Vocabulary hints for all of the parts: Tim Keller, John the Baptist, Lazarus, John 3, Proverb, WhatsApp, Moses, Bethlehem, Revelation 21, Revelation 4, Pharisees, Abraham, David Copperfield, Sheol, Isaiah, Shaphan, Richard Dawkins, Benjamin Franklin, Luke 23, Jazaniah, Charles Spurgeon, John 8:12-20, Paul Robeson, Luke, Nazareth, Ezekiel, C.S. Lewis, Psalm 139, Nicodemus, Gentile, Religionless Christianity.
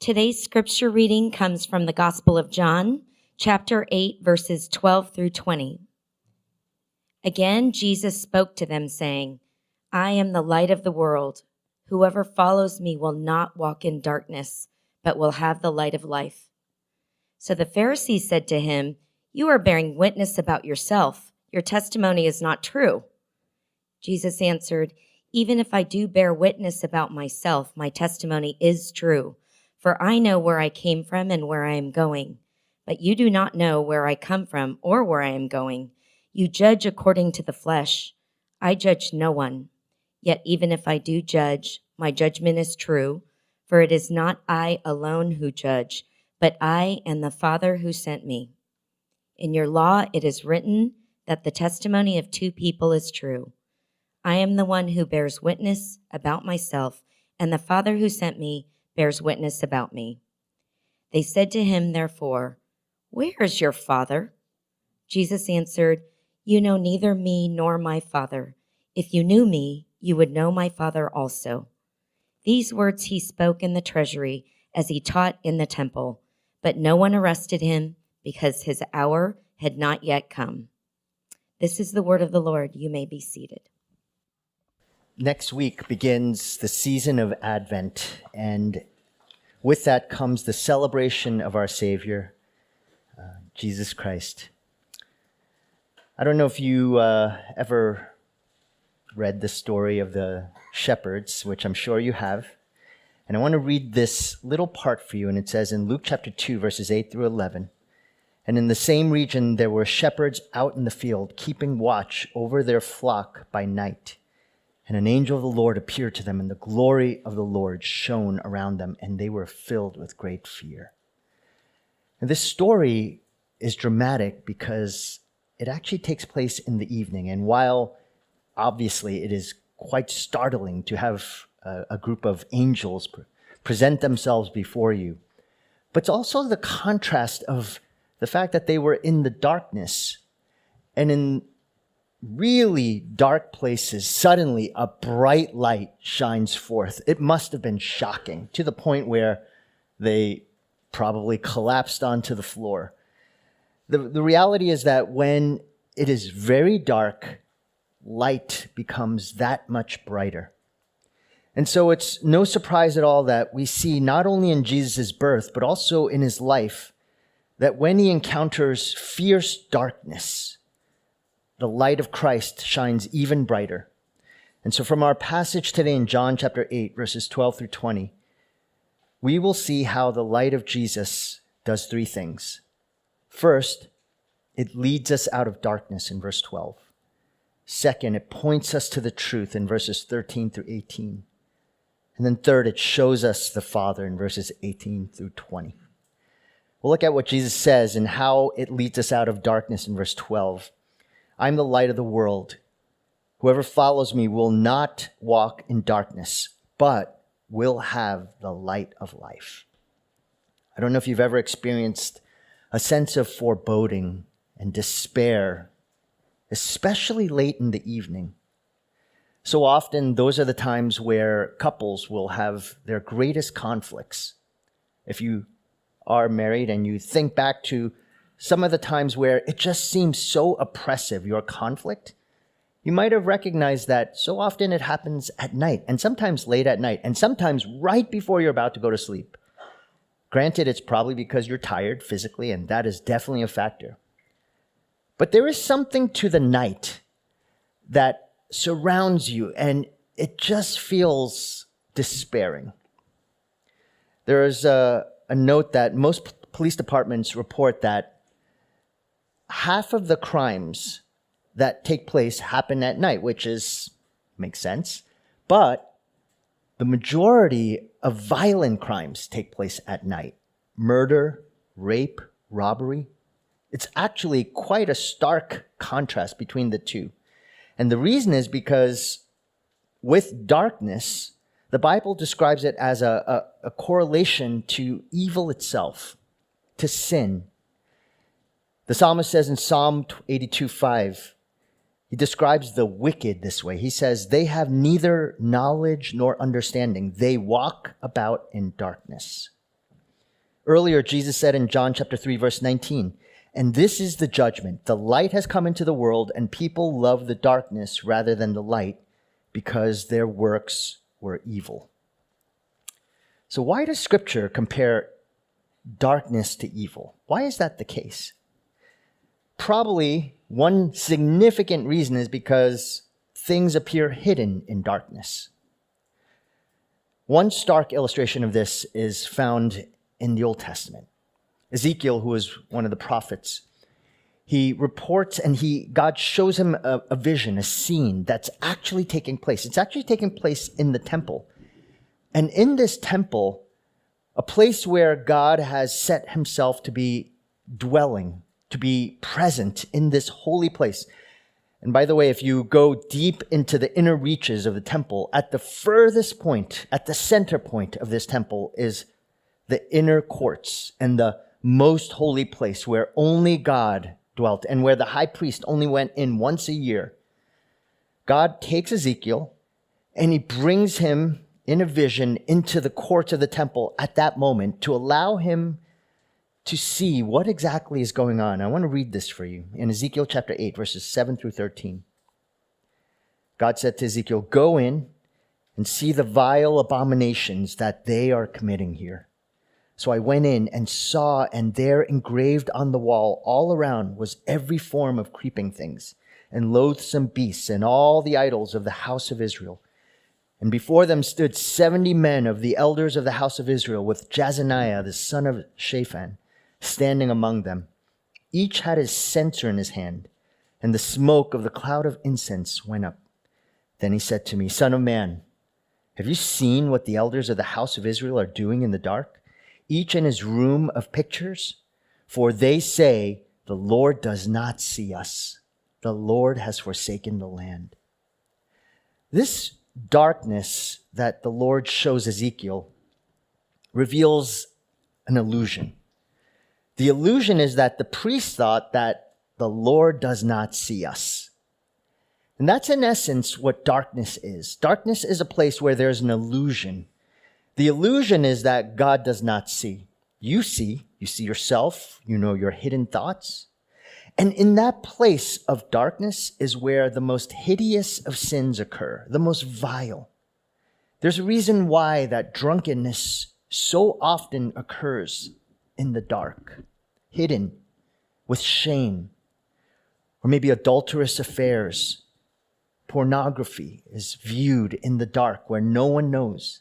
Today's scripture reading comes from the Gospel of John, chapter 8, verses 12 through 20. Again, Jesus spoke to them, saying, I am the light of the world. Whoever follows me will not walk in darkness, but will have the light of life. So the Pharisees said to him, You are bearing witness about yourself. Your testimony is not true. Jesus answered, Even if I do bear witness about myself, my testimony is true. For I know where I came from and where I am going. But you do not know where I come from or where I am going. You judge according to the flesh. I judge no one. Yet even if I do judge, my judgment is true. For it is not I alone who judge, but I and the Father who sent me. In your law it is written that the testimony of two people is true. I am the one who bears witness about myself, and the Father who sent me bears witness about me. They said to him, therefore, Where is your Father? Jesus answered, You know neither me nor my Father. If you knew me, you would know my Father also. These words he spoke in the treasury as he taught in the temple, but no one arrested him because his hour had not yet come. This is the word of the Lord. You may be seated. Next week begins the season of Advent, and with that comes the celebration of our Savior, Jesus Christ. I don't know if you ever read the story of the shepherds, which I'm sure you have, and I want to read this little part for you, and it says in Luke chapter 2, verses 8 through 11, And in the same region there were shepherds out in the field, keeping watch over their flock by night. And an angel of the Lord appeared to them, and the glory of the Lord shone around them, and they were filled with great fear. And this story is dramatic because it actually takes place in the evening. And while obviously it is quite startling to have a group of angels present themselves before you, but it's also the contrast of the fact that they were in the darkness and in really dark places, suddenly a bright light shines forth. It must have been shocking to the point where they probably collapsed onto the floor. The reality is that when it is very dark, light becomes that much brighter. And so it's no surprise at all that we see not only in Jesus' birth, but also in his life, that when he encounters fierce darkness, the light of Christ shines even brighter. And so from our passage today in John chapter 8, verses 12 through 20, we will see how the light of Jesus does three things. First, it leads us out of darkness in verse 12. Second, it points us to the truth in verses 13 through 18. And then third, it shows us the Father in verses 18 through 20. We'll look at what Jesus says and how it leads us out of darkness in verse 12. I'm the light of the world. Whoever follows me will not walk in darkness, but will have the light of life. I don't know if you've ever experienced a sense of foreboding and despair, especially late in the evening. So often, those are the times where couples will have their greatest conflicts. If you are married and you think back to some of the times where it just seems so oppressive, your conflict, you might have recognized that so often it happens at night, and sometimes late at night, and sometimes right before you're about to go to sleep. Granted, it's probably because you're tired physically, and that is definitely a factor. But there is something to the night that surrounds you, and it just feels despairing. There is a note that most police departments report that half of the crimes that take place happen at night, which makes sense, but the majority of violent crimes take place at night. Murder, rape, robbery. It's actually quite a stark contrast between the two. And the reason is because with darkness, the Bible describes it as a correlation to evil itself, to sin. The psalmist says in Psalm 82:5, he describes the wicked this way. He says, they have neither knowledge nor understanding. They walk about in darkness. Earlier, Jesus said in John chapter 3, verse 19, "And this is the judgment. The light has come into the world, and people love the darkness rather than the light because their works were evil." So why does Scripture compare darkness to evil? Why is that the case? Probably one significant reason is because things appear hidden in darkness. One stark illustration of this is found in the Old Testament. Ezekiel, who is one of the prophets, he reports and God shows him a vision, a scene that's actually taking place. It's actually taking place in the temple. And in this temple, a place where God has set himself to be dwelling, to be present in this holy place. And by the way, if you go deep into the inner reaches of the temple, at the furthest point, at the center point of this temple is the inner courts and the most holy place where only God dwelt and where the high priest only went in once a year. God takes Ezekiel and he brings him in a vision into the courts of the temple at that moment to allow him to see what exactly is going on. I want to read this for you in Ezekiel chapter 8, verses 7 through 13. God said to Ezekiel, "Go in and see the vile abominations that they are committing here." So I went in and saw, and there engraved on the wall all around was every form of creeping things and loathsome beasts and all the idols of the house of Israel. And before them stood 70 men of the elders of the house of Israel with Jazaniah, the son of Shaphan, standing among them. Each had his censer in his hand, and the smoke of the cloud of incense went up. Then he said to me, "Son of man, have you seen what the elders of the house of Israel are doing in the dark, each in his room of pictures? For they say, 'The Lord does not see us. The Lord has forsaken the land.'" This darkness that the Lord shows Ezekiel reveals an illusion. The illusion is that the priests thought that the Lord does not see us. And that's in essence what darkness is. Darkness is a place where there's an illusion. The illusion is that God does not see. You see. You see yourself. You know your hidden thoughts. And in that place of darkness is where the most hideous of sins occur, the most vile. There's a reason why that drunkenness so often occurs in the dark, hidden with shame, or maybe adulterous affairs. Pornography is viewed in the dark where no one knows.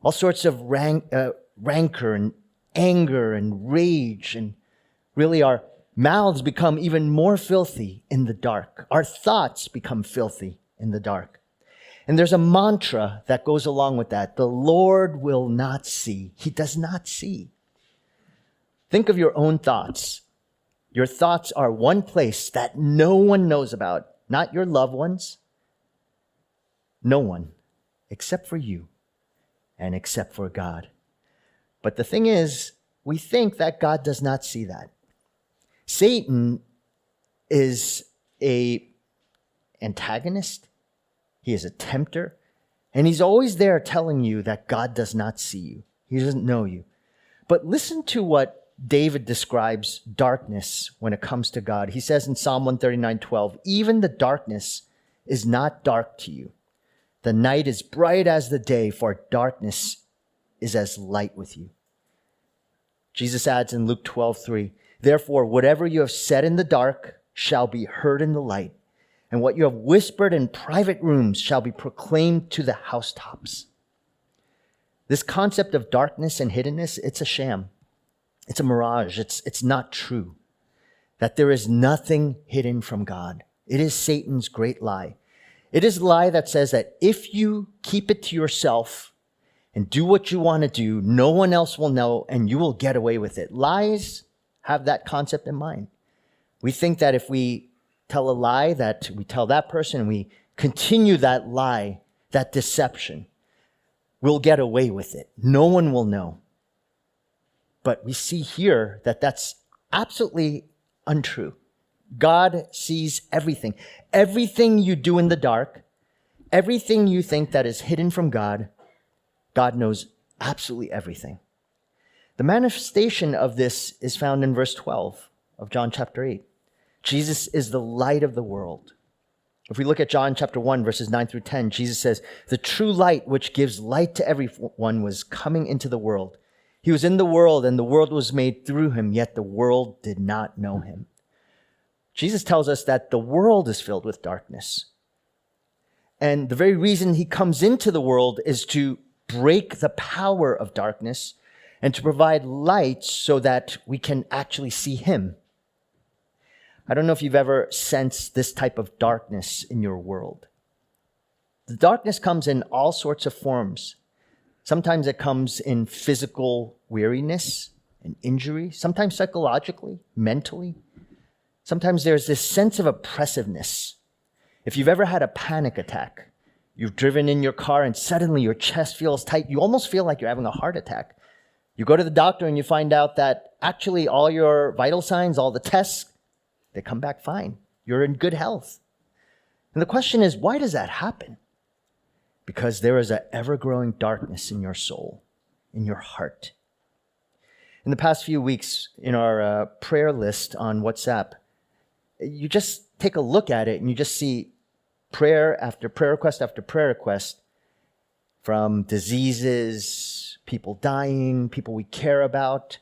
All sorts of rancor and anger and rage, and really our mouths become even more filthy in the dark. Our thoughts become filthy in the dark. And there's a mantra that goes along with that. The Lord will not see. He does not see. Think of your own thoughts. Your thoughts are one place that no one knows about. Not your loved ones. No one. Except for you. And except for God. But the thing is, we think that God does not see that. Satan is an antagonist. He is a tempter. And he's always there telling you that God does not see you. He doesn't know you. But listen to what David describes darkness when it comes to God. He says in Psalm 139:12, "Even the darkness is not dark to you. The night is bright as the day, for darkness is as light with you." Jesus adds in Luke 12:3, "Therefore, whatever you have said in the dark shall be heard in the light, and what you have whispered in private rooms shall be proclaimed to the housetops." This concept of darkness and hiddenness, it's a sham. It's a mirage. It's not true. That there is nothing hidden from God. It is Satan's great lie. It is a lie that says that if you keep it to yourself and do what you want to do, no one else will know and you will get away with it. Lies have that concept in mind. We think that if we tell a lie, that we tell that person, and we continue that lie, that deception, we'll get away with it. No one will know. But we see here that that's absolutely untrue. God sees everything. Everything you do in the dark, everything you think that is hidden from God, God knows absolutely everything. The manifestation of this is found in verse 12 of John chapter 8. Jesus is the light of the world. If we look at John chapter 1, verses 9 through 10, Jesus says, "The true light which gives light to everyone was coming into the world. He was in the world, and the world was made through him, yet the world did not know him." Jesus tells us that the world is filled with darkness. And the very reason he comes into the world is to break the power of darkness and to provide light so that we can actually see him. I don't know if you've ever sensed this type of darkness in your world. The darkness comes in all sorts of forms. Sometimes it comes in physical weariness and injury, sometimes psychologically, mentally. Sometimes there's this sense of oppressiveness. If you've ever had a panic attack, you've driven in your car and suddenly your chest feels tight. You almost feel like you're having a heart attack. You go to the doctor and you find out that actually all your vital signs, all the tests, they come back fine. You're in good health. And the question is, why does that happen? Because there is an ever-growing darkness in your soul, in your heart. In the past few weeks in our prayer list on WhatsApp, you just take a look at it and you just see prayer after prayer request from diseases, people dying, people we care about.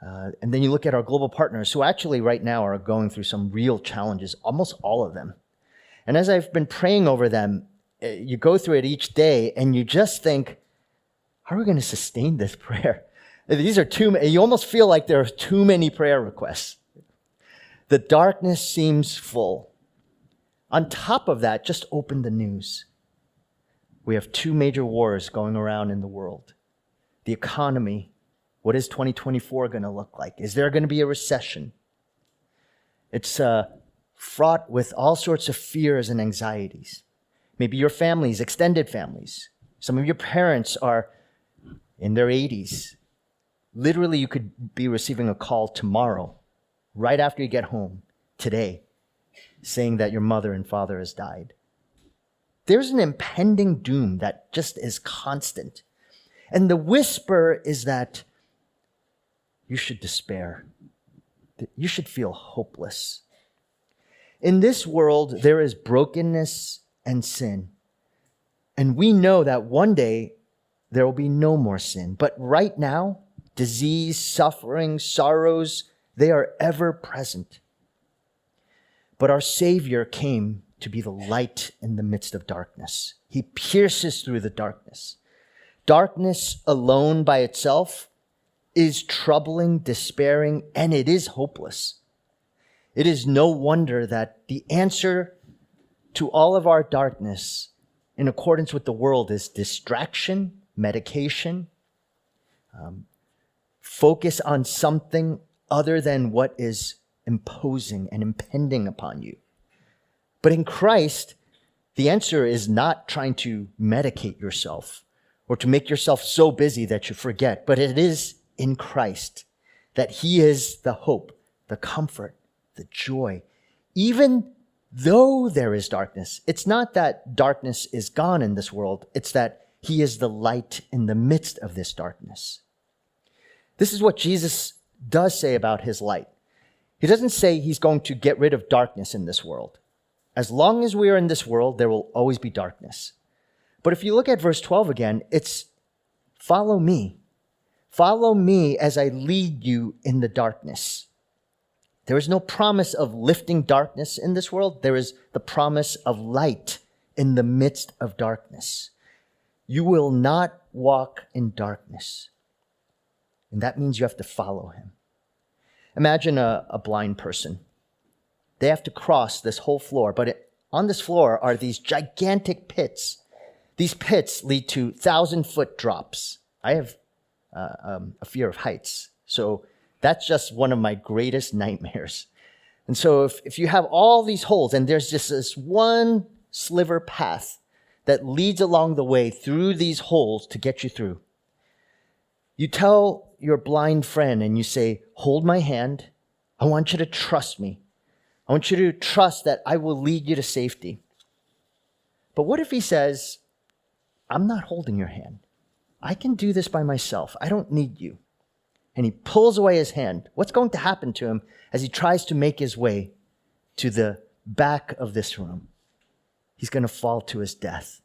And then you look at our global partners who actually right now are going through some real challenges, almost all of them. And as I've been praying over them, you go through it each day and you just think, how are we going to sustain this prayer? These are you almost feel like there are too many prayer requests. The darkness seems full. On top of that, just open the news. We have two major wars going around in the world. The economy. What is 2024 going to look like? Is there going to be a recession? It's fraught with all sorts of fears and anxieties. Maybe your families, extended families. Some of your parents are in their 80s. Literally, you could be receiving a call tomorrow, right after you get home, today, saying that your mother and father has died. There's an impending doom that just is constant. And the whisper is that you should despair. You should feel hopeless. In this world, there is brokenness and sin. And we know that one day there will be no more sin. But right now, disease, suffering, sorrows, they are ever present. But our Savior came to be the light in the midst of darkness. He pierces through the darkness. Darkness alone by itself is troubling, despairing, and it is hopeless. It is no wonder that the answer to all of our darkness, in accordance with the world, is distraction, medication, focus on something other than what is imposing and impending upon you. But in Christ, the answer is not trying to medicate yourself or to make yourself so busy that you forget, but it is in Christ, that he is the hope, the comfort, the joy. Even though there is darkness, it's not that darkness is gone in this world. It's that he is the light in the midst of this darkness. This is what Jesus does say about his light. He doesn't say he's going to get rid of darkness in this world. As long as we are in this world, there will always be darkness. But if you look at verse 12 again, it's follow me. Follow me as I lead you in the darkness. There is no promise of lifting darkness in this world. There is the promise of light in the midst of darkness. You will not walk in darkness. And that means you have to follow him. Imagine a blind person. They have to cross this whole floor, but on this floor are these gigantic pits. These pits lead to 1,000-foot drops. I have a fear of heights. So that's just one of my greatest nightmares. And so if you have all these holes and there's just this one sliver path that leads along the way through these holes to get you through, you tell your blind friend and you say, hold my hand. I want you to trust me. I want you to trust that I will lead you to safety. But what if he says, I'm not holding your hand. I can do this by myself. I don't need you. and he pulls away his hand. What's going to happen to him as he tries to make his way to the back of this room? He's going to fall to his death.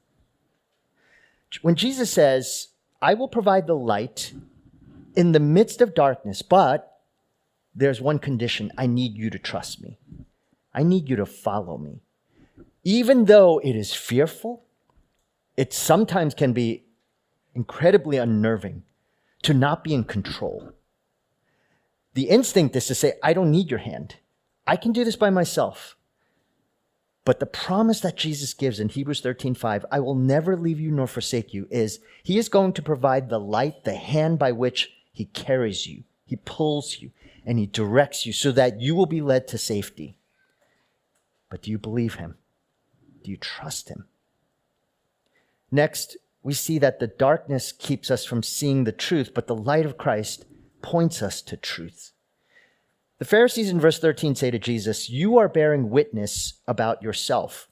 When Jesus says, I will provide the light in the midst of darkness, but there's one condition. I need you to trust me. I need you to follow me. Even though it is fearful, it sometimes can be incredibly unnerving to not be in control. The instinct is to say, I don't need your hand. I can do this by myself. But the promise that Jesus gives in Hebrews 13:5, I will never leave you nor forsake you, is he is going to provide the light, the hand by which he carries you, he pulls you, and he directs you so that you will be led to safety. But do you believe him? Do you trust him? Next, we see that the darkness keeps us from seeing the truth, but the light of Christ points us to truth. The Pharisees in verse 13 say to Jesus, you are bearing witness about yourself.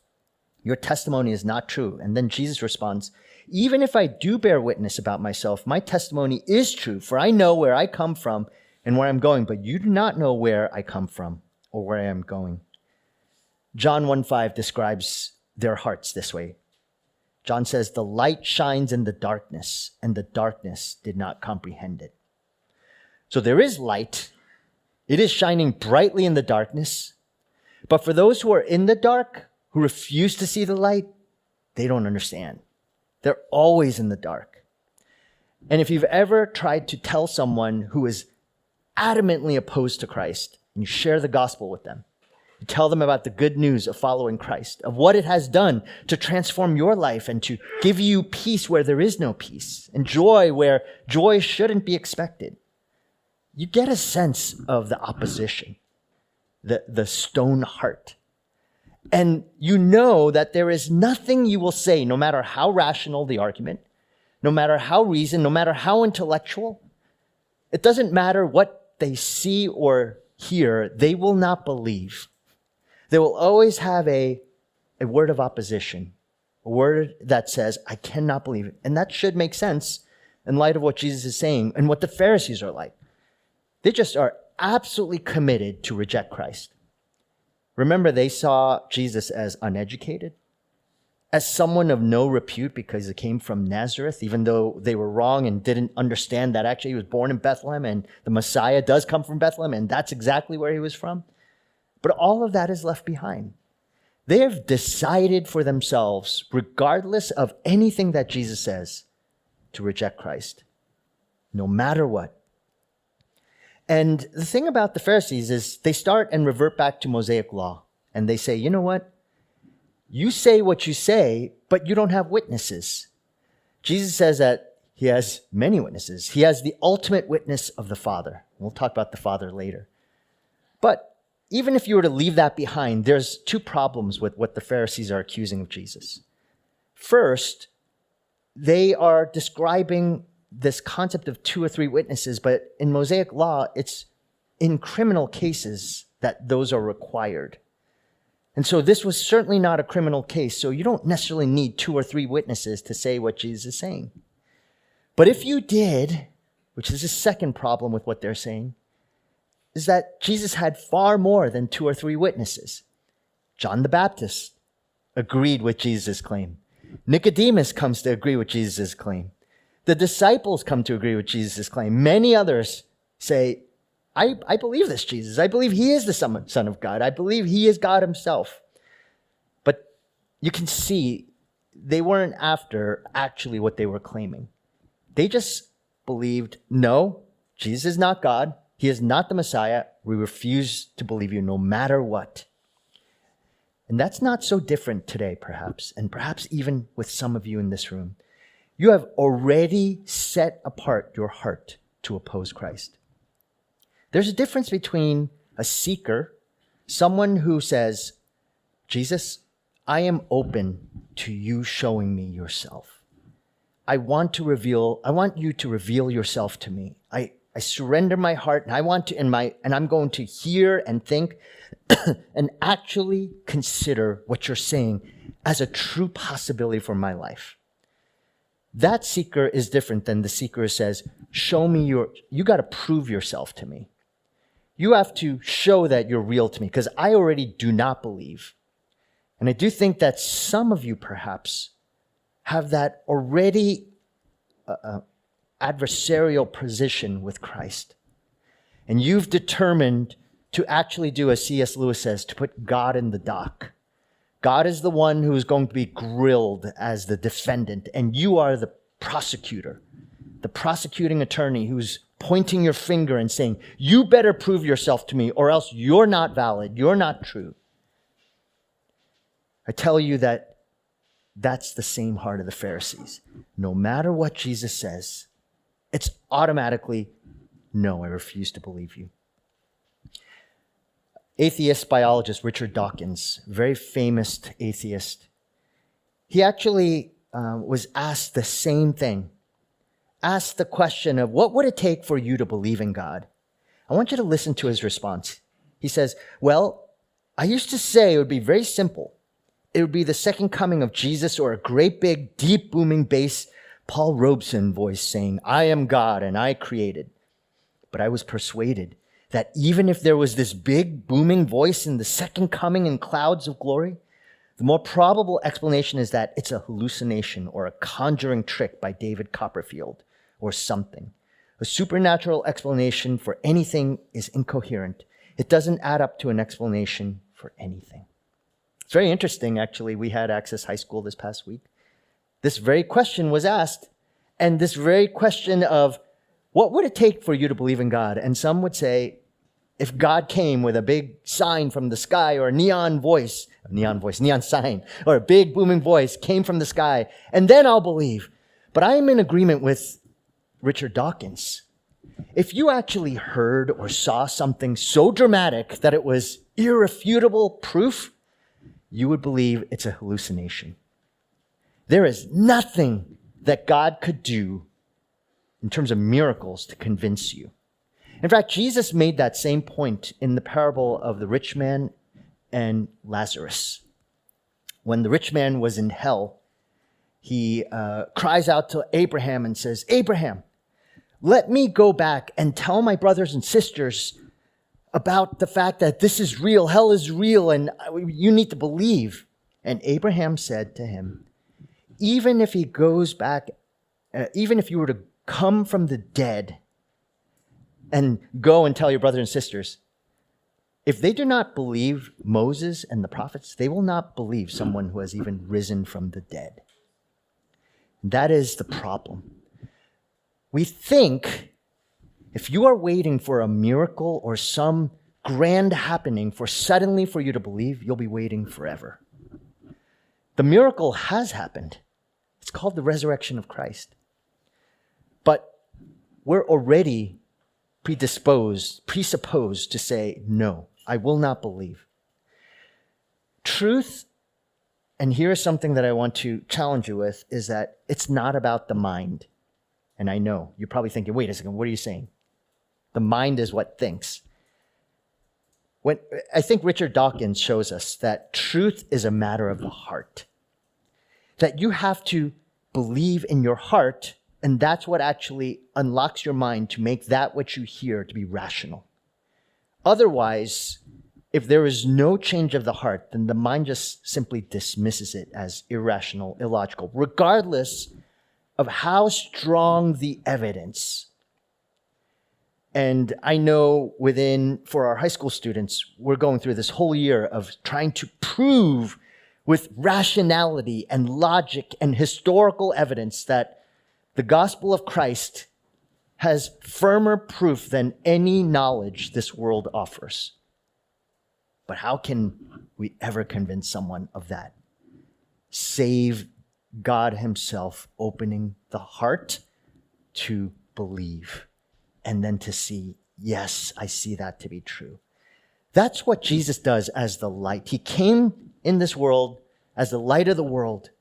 Your testimony is not true. And then Jesus responds, even if I do bear witness about myself, my testimony is true, for I know where I come from and where I'm going, but you do not know where I come from or where I am going. John 1:5 describes their hearts this way. John says, the light shines in the darkness, and the darkness did not comprehend it. So there is light. It is shining brightly in the darkness. But for those who are in the dark, who refuse to see the light, they don't understand. They're always in the dark. And if you've ever tried to tell someone who is adamantly opposed to Christ, and you share the gospel with them, tell them about the good news of following Christ, of what it has done to transform your life and to give you peace where there is no peace and joy where joy shouldn't be expected. You get a sense of the opposition, the stone heart. And you know that there is nothing you will say, no matter how rational the argument, no matter how reasoned, no matter how intellectual. It doesn't matter what they see or hear, they will not believe. They will always have a word of opposition, a word that says, I cannot believe it. And that should make sense in light of what Jesus is saying and what the Pharisees are like. They just are absolutely committed to reject Christ. Remember, they saw Jesus as uneducated, as someone of no repute because he came from Nazareth, even though they were wrong and didn't understand that actually he was born in Bethlehem and the Messiah does come from Bethlehem and that's exactly where he was from. But all of that is left behind. They have decided for themselves, regardless of anything that Jesus says, to reject Christ, no matter what. And the thing about the Pharisees is they start and revert back to Mosaic law. And they say, you know what you say, but you don't have witnesses. Jesus says that he has many witnesses. He has the ultimate witness of the Father. We'll talk about the Father later. But even if you were to leave that behind, there's two problems with what the Pharisees are accusing of Jesus. First, they are describing this concept of two or three witnesses, but in Mosaic law, it's in criminal cases that those are required. And so this was certainly not a criminal case, so you don't necessarily need two or three witnesses to say what Jesus is saying. But if you did, which is the second problem with what they're saying, is that Jesus had far more than two or three witnesses. John the Baptist agreed with Jesus' claim. Nicodemus comes to agree with Jesus' claim. The disciples come to agree with Jesus' claim. Many others say, I believe this Jesus. I believe he is the Son of God. I believe he is God himself. But you can see they weren't after actually what they were claiming. They just believed, no, Jesus is not God. He is not the Messiah. We refuse to believe you no matter what. And that's not so different today, perhaps, and perhaps even with some of you in this room. You have already set apart your heart to oppose Christ. There's a difference between a seeker, someone who says, Jesus, I am open to you showing me yourself. I want you to reveal yourself to me. I surrender my heart and I want to, and I'm going to hear and think and actually consider what you're saying as a true possibility for my life. That seeker is different than the seeker who says, show me your, you got to prove yourself to me. You have to show that you're real to me because I already do not believe. And I do think that some of you perhaps have that already adversarial position with Christ. And you've determined to actually do, as C.S. Lewis says, to put God in the dock. God is the one who is going to be grilled as the defendant, and you are the prosecutor, the prosecuting attorney who's pointing your finger and saying, you better prove yourself to me or else you're not valid, you're not true. I tell you that that's the same heart of the Pharisees. No matter what Jesus says, it's automatically, no, I refuse to believe you. Atheist biologist Richard Dawkins, very famous atheist, he actually was asked the same thing. Asked the question of, what would it take for you to believe in God? I want you to listen to his response. He says, well, I used to say it would be very simple. It would be the second coming of Jesus or a great big, deep, booming bass Paul Robeson voice saying, I am God and I created. But I was persuaded that even if there was this big booming voice in the second coming in clouds of glory, the more probable explanation is that it's a hallucination or a conjuring trick by David Copperfield or something. A supernatural explanation for anything is incoherent. It doesn't add up to an explanation for anything. It's very interesting, actually. We had Access High School this past week. This very question was asked, and this very question of, what would it take for you to believe in God? And some would say, if God came with a big sign from the sky or a neon sign or a big booming voice came from the sky, and then I'll believe. But I am in agreement with Richard Dawkins. If you actually heard or saw something so dramatic that it was irrefutable proof, you would believe it's a hallucination. There is nothing that God could do in terms of miracles to convince you. In fact, Jesus made that same point in the parable of the rich man and Lazarus. When the rich man was in hell, he cries out to Abraham and says, Abraham, let me go back and tell my brothers and sisters about the fact that this is real, hell is real, and you need to believe. And Abraham said to him, even if he goes back, even if you were to come from the dead, and go and tell your brothers and sisters, if they do not believe Moses and the prophets, they will not believe someone who has even risen from the dead. That is the problem. We think if you are waiting for a miracle or some grand happening for suddenly for you to believe, you'll be waiting forever. The miracle has happened. It's called the resurrection of Christ. But we're already presupposed to say, no, I will not believe. Truth, and here is something that I want to challenge you with, is that it's not about the mind. And I know, you're probably thinking, wait a second, what are you saying? The mind is what thinks. I think Richard Dawkins shows us that truth is a matter of the heart. That you have to believe in your heart. And that's what actually unlocks your mind to make that what you hear to be rational. Otherwise, if there is no change of the heart, then the mind just simply dismisses it as irrational, illogical, regardless of how strong the evidence. And I know for our high school students, we're going through this whole year of trying to prove with rationality and logic and historical evidence that the gospel of Christ has firmer proof than any knowledge this world offers. But how can we ever convince someone of that? Save God Himself opening the heart to believe and then to see, yes, I see that to be true. That's what Jesus does as the light. He came in this world as the light of the world,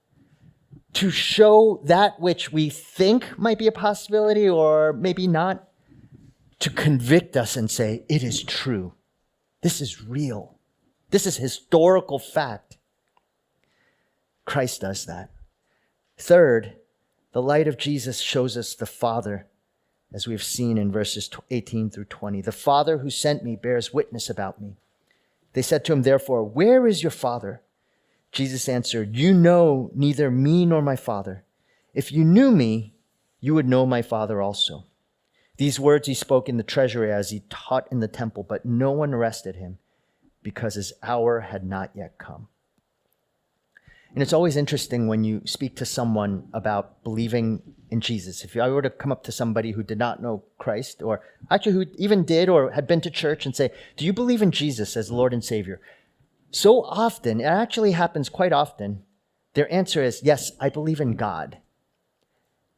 to show that which we think might be a possibility or maybe not, to convict us and say, it is true. This is real. This is historical fact. Christ does that. Third, The light of Jesus shows us the Father, as we have seen in verses 18 through 20. The Father who sent me bears witness about me. They said to him, therefore, where is your Father? Jesus answered, you know neither me nor my Father. If you knew me, you would know my Father also. These words he spoke in the treasury as he taught in the temple, but no one arrested him because his hour had not yet come. And it's always interesting when you speak to someone about believing in Jesus. If I were to come up to somebody who did not know Christ, or actually who even did or had been to church, and say, do you believe in Jesus as Lord and Savior? So often, it actually happens quite often, their answer is, yes, I believe in God.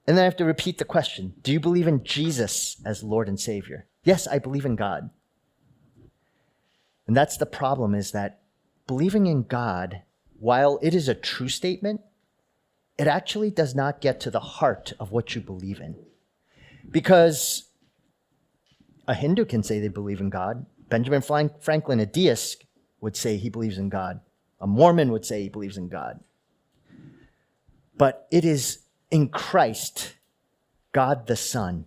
And then I have to repeat the question, do you believe in Jesus as Lord and Savior? Yes, I believe in God. And that's the problem, is that believing in God, while it is a true statement, it actually does not get to the heart of what you believe in. Because a Hindu can say they believe in God. Benjamin Franklin, a deist, would say he believes in God. A Mormon would say he believes in God. But it is in Christ, God the Son.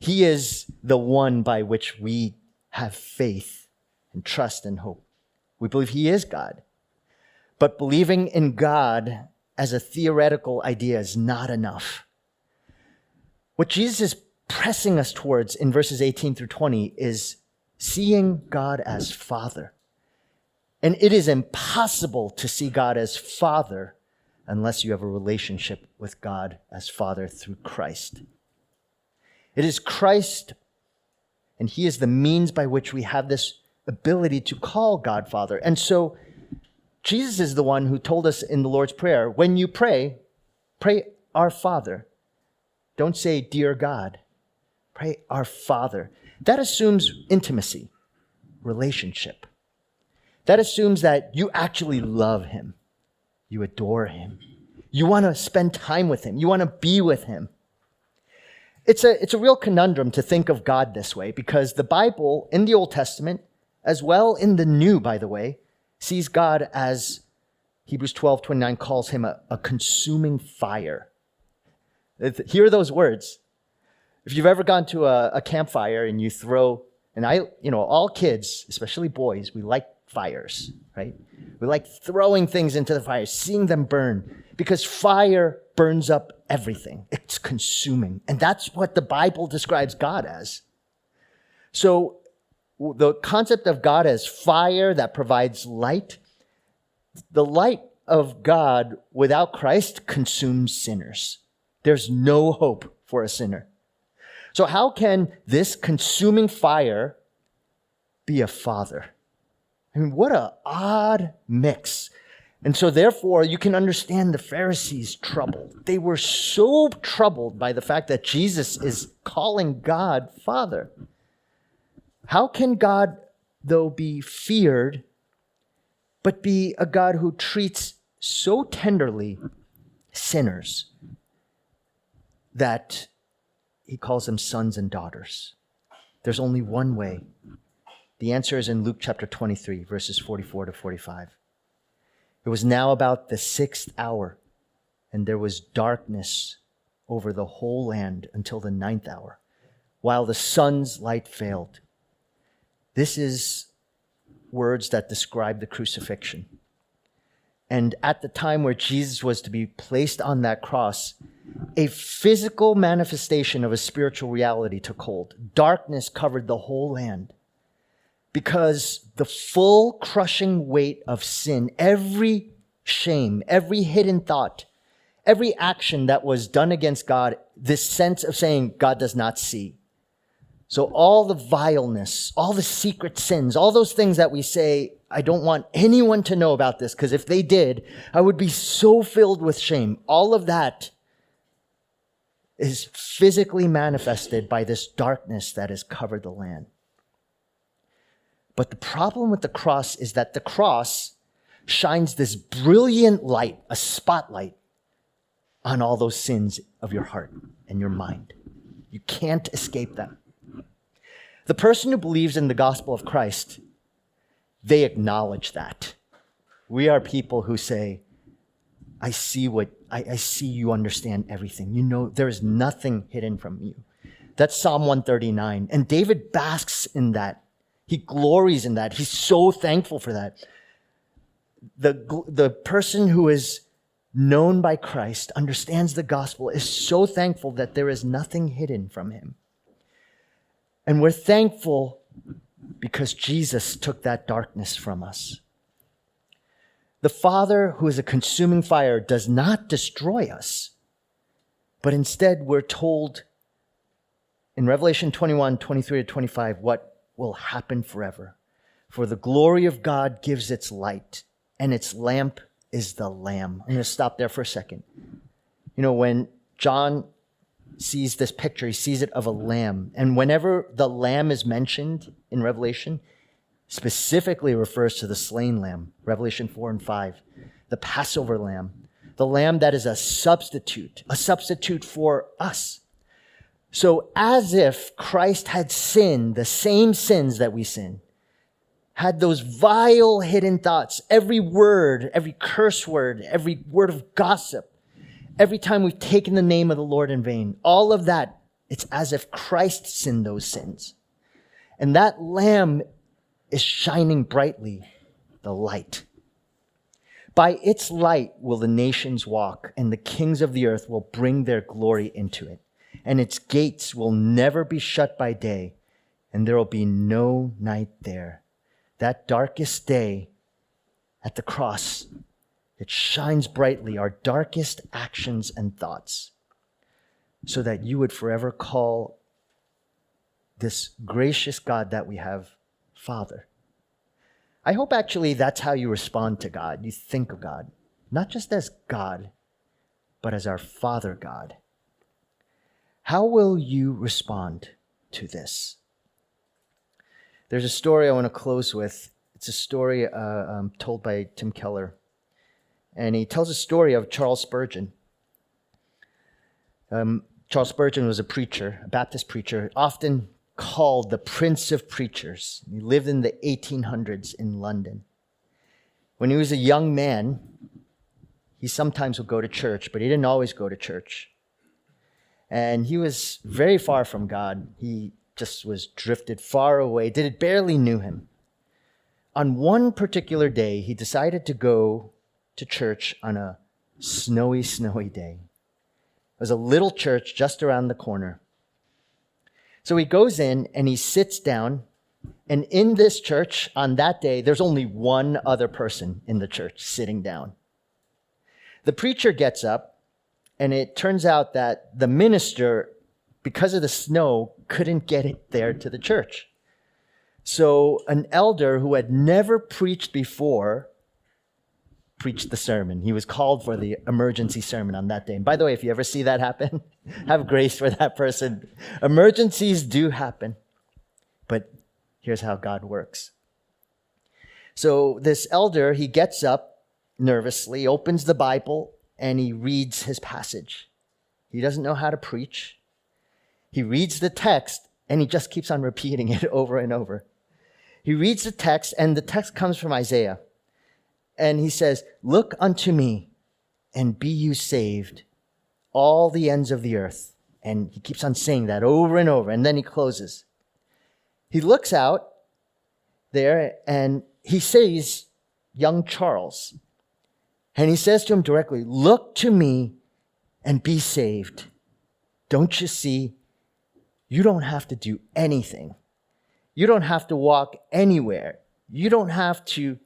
He is the one by which we have faith and trust and hope. We believe he is God. But believing in God as a theoretical idea is not enough. What Jesus is pressing us towards in verses 18 through 20 is seeing God as Father. And it is impossible to see God as Father unless you have a relationship with God as Father through Christ. It is Christ, and he is the means by which we have this ability to call God Father. And so Jesus is the one who told us in the Lord's Prayer, when you pray, pray our Father. Don't say, dear God. Pray our Father. That assumes intimacy, relationship. That assumes that you actually love him. You adore him. You want to spend time with him. You want to be with him. It's a real conundrum to think of God this way, because the Bible in the Old Testament, as well in the New, by the way, sees God as Hebrews 12:29 calls him a consuming fire. Hear those words. If you've ever gone to a campfire and you throw, and all kids, especially boys, we like fires, right? We like throwing things into the fire, seeing them burn, because fire burns up everything. It's consuming. And that's what the Bible describes God as. So the concept of God as fire that provides light, the light of God without Christ consumes sinners. There's no hope for a sinner. So how can this consuming fire be a father? I mean, what an odd mix. And so therefore, you can understand the Pharisees' trouble. They were so troubled by the fact that Jesus is calling God Father. How can God, though, be feared, but be a God who treats so tenderly sinners that he calls them sons and daughters? There's only one way. The answer is in Luke chapter 23, verses 44 to 45. It was now about the 6th hour, and there was darkness over the whole land until the 9th hour, while the sun's light failed. This is words that describe the crucifixion. And at the time where Jesus was to be placed on that cross, a physical manifestation of a spiritual reality took hold. Darkness covered the whole land because the full crushing weight of sin, every shame, every hidden thought, every action that was done against God, this sense of saying God does not see. So all the vileness, all the secret sins, all those things that we say, I don't want anyone to know about this because if they did, I would be so filled with shame. All of that is physically manifested by this darkness that has covered the land. But the problem with the cross is that the cross shines this brilliant light, a spotlight, on all those sins of your heart and your mind. You can't escape them. The person who believes in the gospel of Christ, they acknowledge that. We are people who say, I see you understand everything. You know, there is nothing hidden from you. That's Psalm 139. And David basks in that. He glories in that. He's so thankful for that. The person who is known by Christ, understands the gospel, is so thankful that there is nothing hidden from him. And we're thankful because Jesus took that darkness from us. The Father, who is a consuming fire, does not destroy us, but instead we're told in Revelation 21, 23-25, what will happen forever. For the glory of God gives its light, and its lamp is the Lamb. I'm going to stop there for a second. You know, when John sees this picture, he sees it of a lamb. And whenever the lamb is mentioned in Revelation, specifically refers to the slain lamb, Revelation 4 and 5, the Passover lamb, the lamb that is a substitute for us. So as if Christ had sinned, the same sins that we sin, had those vile hidden thoughts, every word, every curse word, every word of gossip, every time we've taken the name of the Lord in vain, all of that, it's as if Christ sinned those sins. And that lamb is shining brightly, the light. By its light will the nations walk, and the kings of the earth will bring their glory into it. And its gates will never be shut by day, and there will be no night there. That darkest day at the cross, it shines brightly our darkest actions and thoughts, so that you would forever call this gracious God that we have Father. I hope actually that's how you respond to God. You think of God, not just as God, but as our Father God. How will you respond to this? There's a story I want to close with. It's a story told by Tim Keller. And he tells a story of Charles Spurgeon. Charles Spurgeon was a preacher, a Baptist preacher, often called the Prince of Preachers. He lived in the 1800s in London. When he was a young man, he sometimes would go to church, but he didn't always go to church. And he was very far from God. He just was drifted far away. David barely knew him. On one particular day, he decided to go to church on a snowy, snowy day. It was a little church just around the corner. So he goes in and he sits down. And in this church on that day, there's only one other person in the church sitting down. The preacher gets up. And it turns out that the minister, because of the snow, couldn't get it there to the church. So an elder who had never preached before preached the sermon. He was called for the emergency sermon on that day. And by the way, if you ever see that happen, have grace for that person. Emergencies do happen. But here's how God works. So this elder, he gets up nervously, opens the Bible, and he reads his passage. He doesn't know how to preach. He reads the text, and he just keeps on repeating it over and over. He reads the text, and the text comes from Isaiah. And he says, "Look unto me, and be you saved, all the ends of the earth." And he keeps on saying that over and over, and then he closes. He looks out there, and he sees young Charles. And he says to him directly, "Look to me and be saved. Don't you see? You don't have to do anything. You don't have to walk anywhere. You don't have to,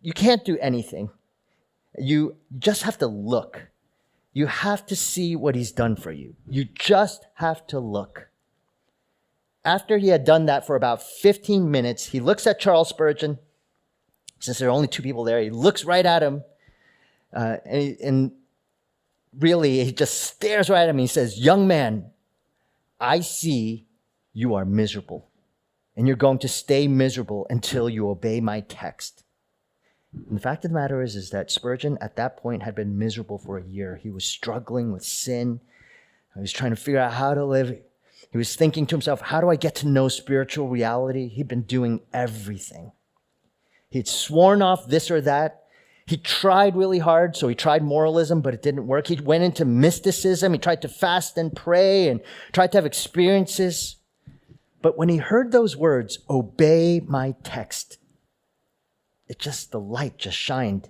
you can't do anything. You just have to look. You have to see what he's done for you. You just have to look." After he had done that for about 15 minutes, he looks at Charles Spurgeon. Since there are only two people there, he looks right at him, and really he just stares right at him. He says, "Young man, I see you are miserable, and you're going to stay miserable until you obey my text." And the fact of the matter is that Spurgeon at that point had been miserable for a year. He was struggling with sin. He was trying to figure out how to live. He was thinking to himself, "How do I get to know spiritual reality?" He'd been doing everything. He'd sworn off this or that. He tried really hard, so he tried moralism, but it didn't work. He went into mysticism. He tried to fast and pray and tried to have experiences. But when he heard those words, obey my text, the light just shined.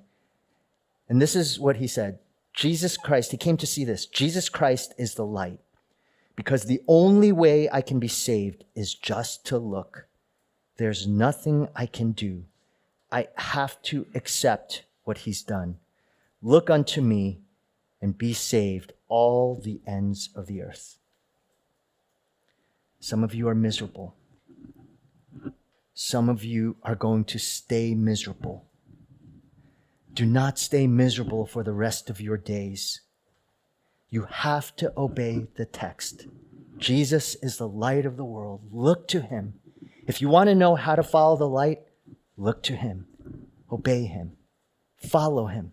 And this is what he said. Jesus Christ, he came to see this. Jesus Christ is the light, because the only way I can be saved is just to look. There's nothing I can do. I have to accept what he's done. Look unto me and be saved, all the ends of the earth. Some of you are miserable. Some of you are going to stay miserable. Do not stay miserable for the rest of your days. You have to obey the text. Jesus is the light of the world. Look to him. If you want to know how to follow the light, look to him. Obey him. Follow him.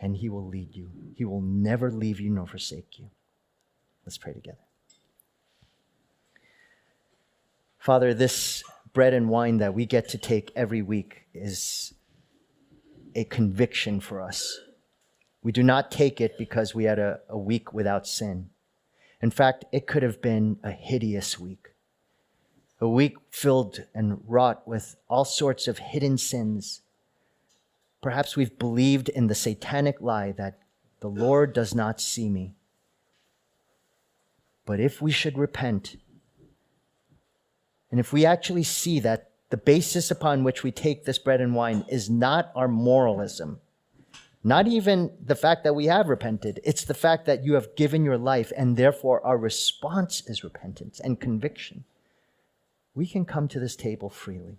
And he will lead you. He will never leave you nor forsake you. Let's pray together. Father, this bread and wine that we get to take every week is a conviction for us. We do not take it because we had a week without sin. In fact, it could have been a hideous week, a week filled and wrought with all sorts of hidden sins. Perhaps we've believed in the satanic lie that the Lord does not see me. But if we should repent, and if we actually see that the basis upon which we take this bread and wine is not our moralism, not even the fact that we have repented. It's the fact that you have given your life, and therefore our response is repentance and conviction. We can come to this table freely.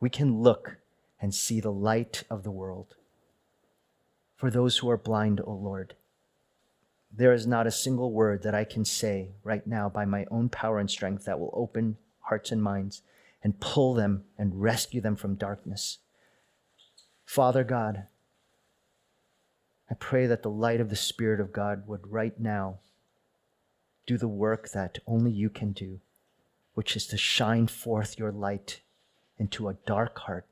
We can look and see the light of the world. For those who are blind, O Lord, there is not a single word that I can say right now by my own power and strength that will open hearts and minds and pull them and rescue them from darkness. Father God, I pray that the light of the Spirit of God would right now do the work that only you can do, which is to shine forth your light into a dark heart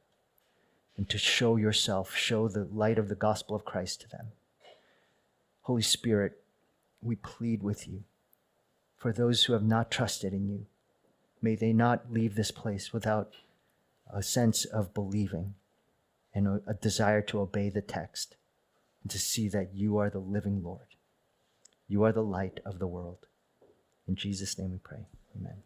and to show yourself, show the light of the gospel of Christ to them. Holy Spirit, we plead with you for those who have not trusted in you. May they not leave this place without a sense of believing and a desire to obey the text and to see that you are the living Lord. You are the light of the world. In Jesus' name we pray. Amen.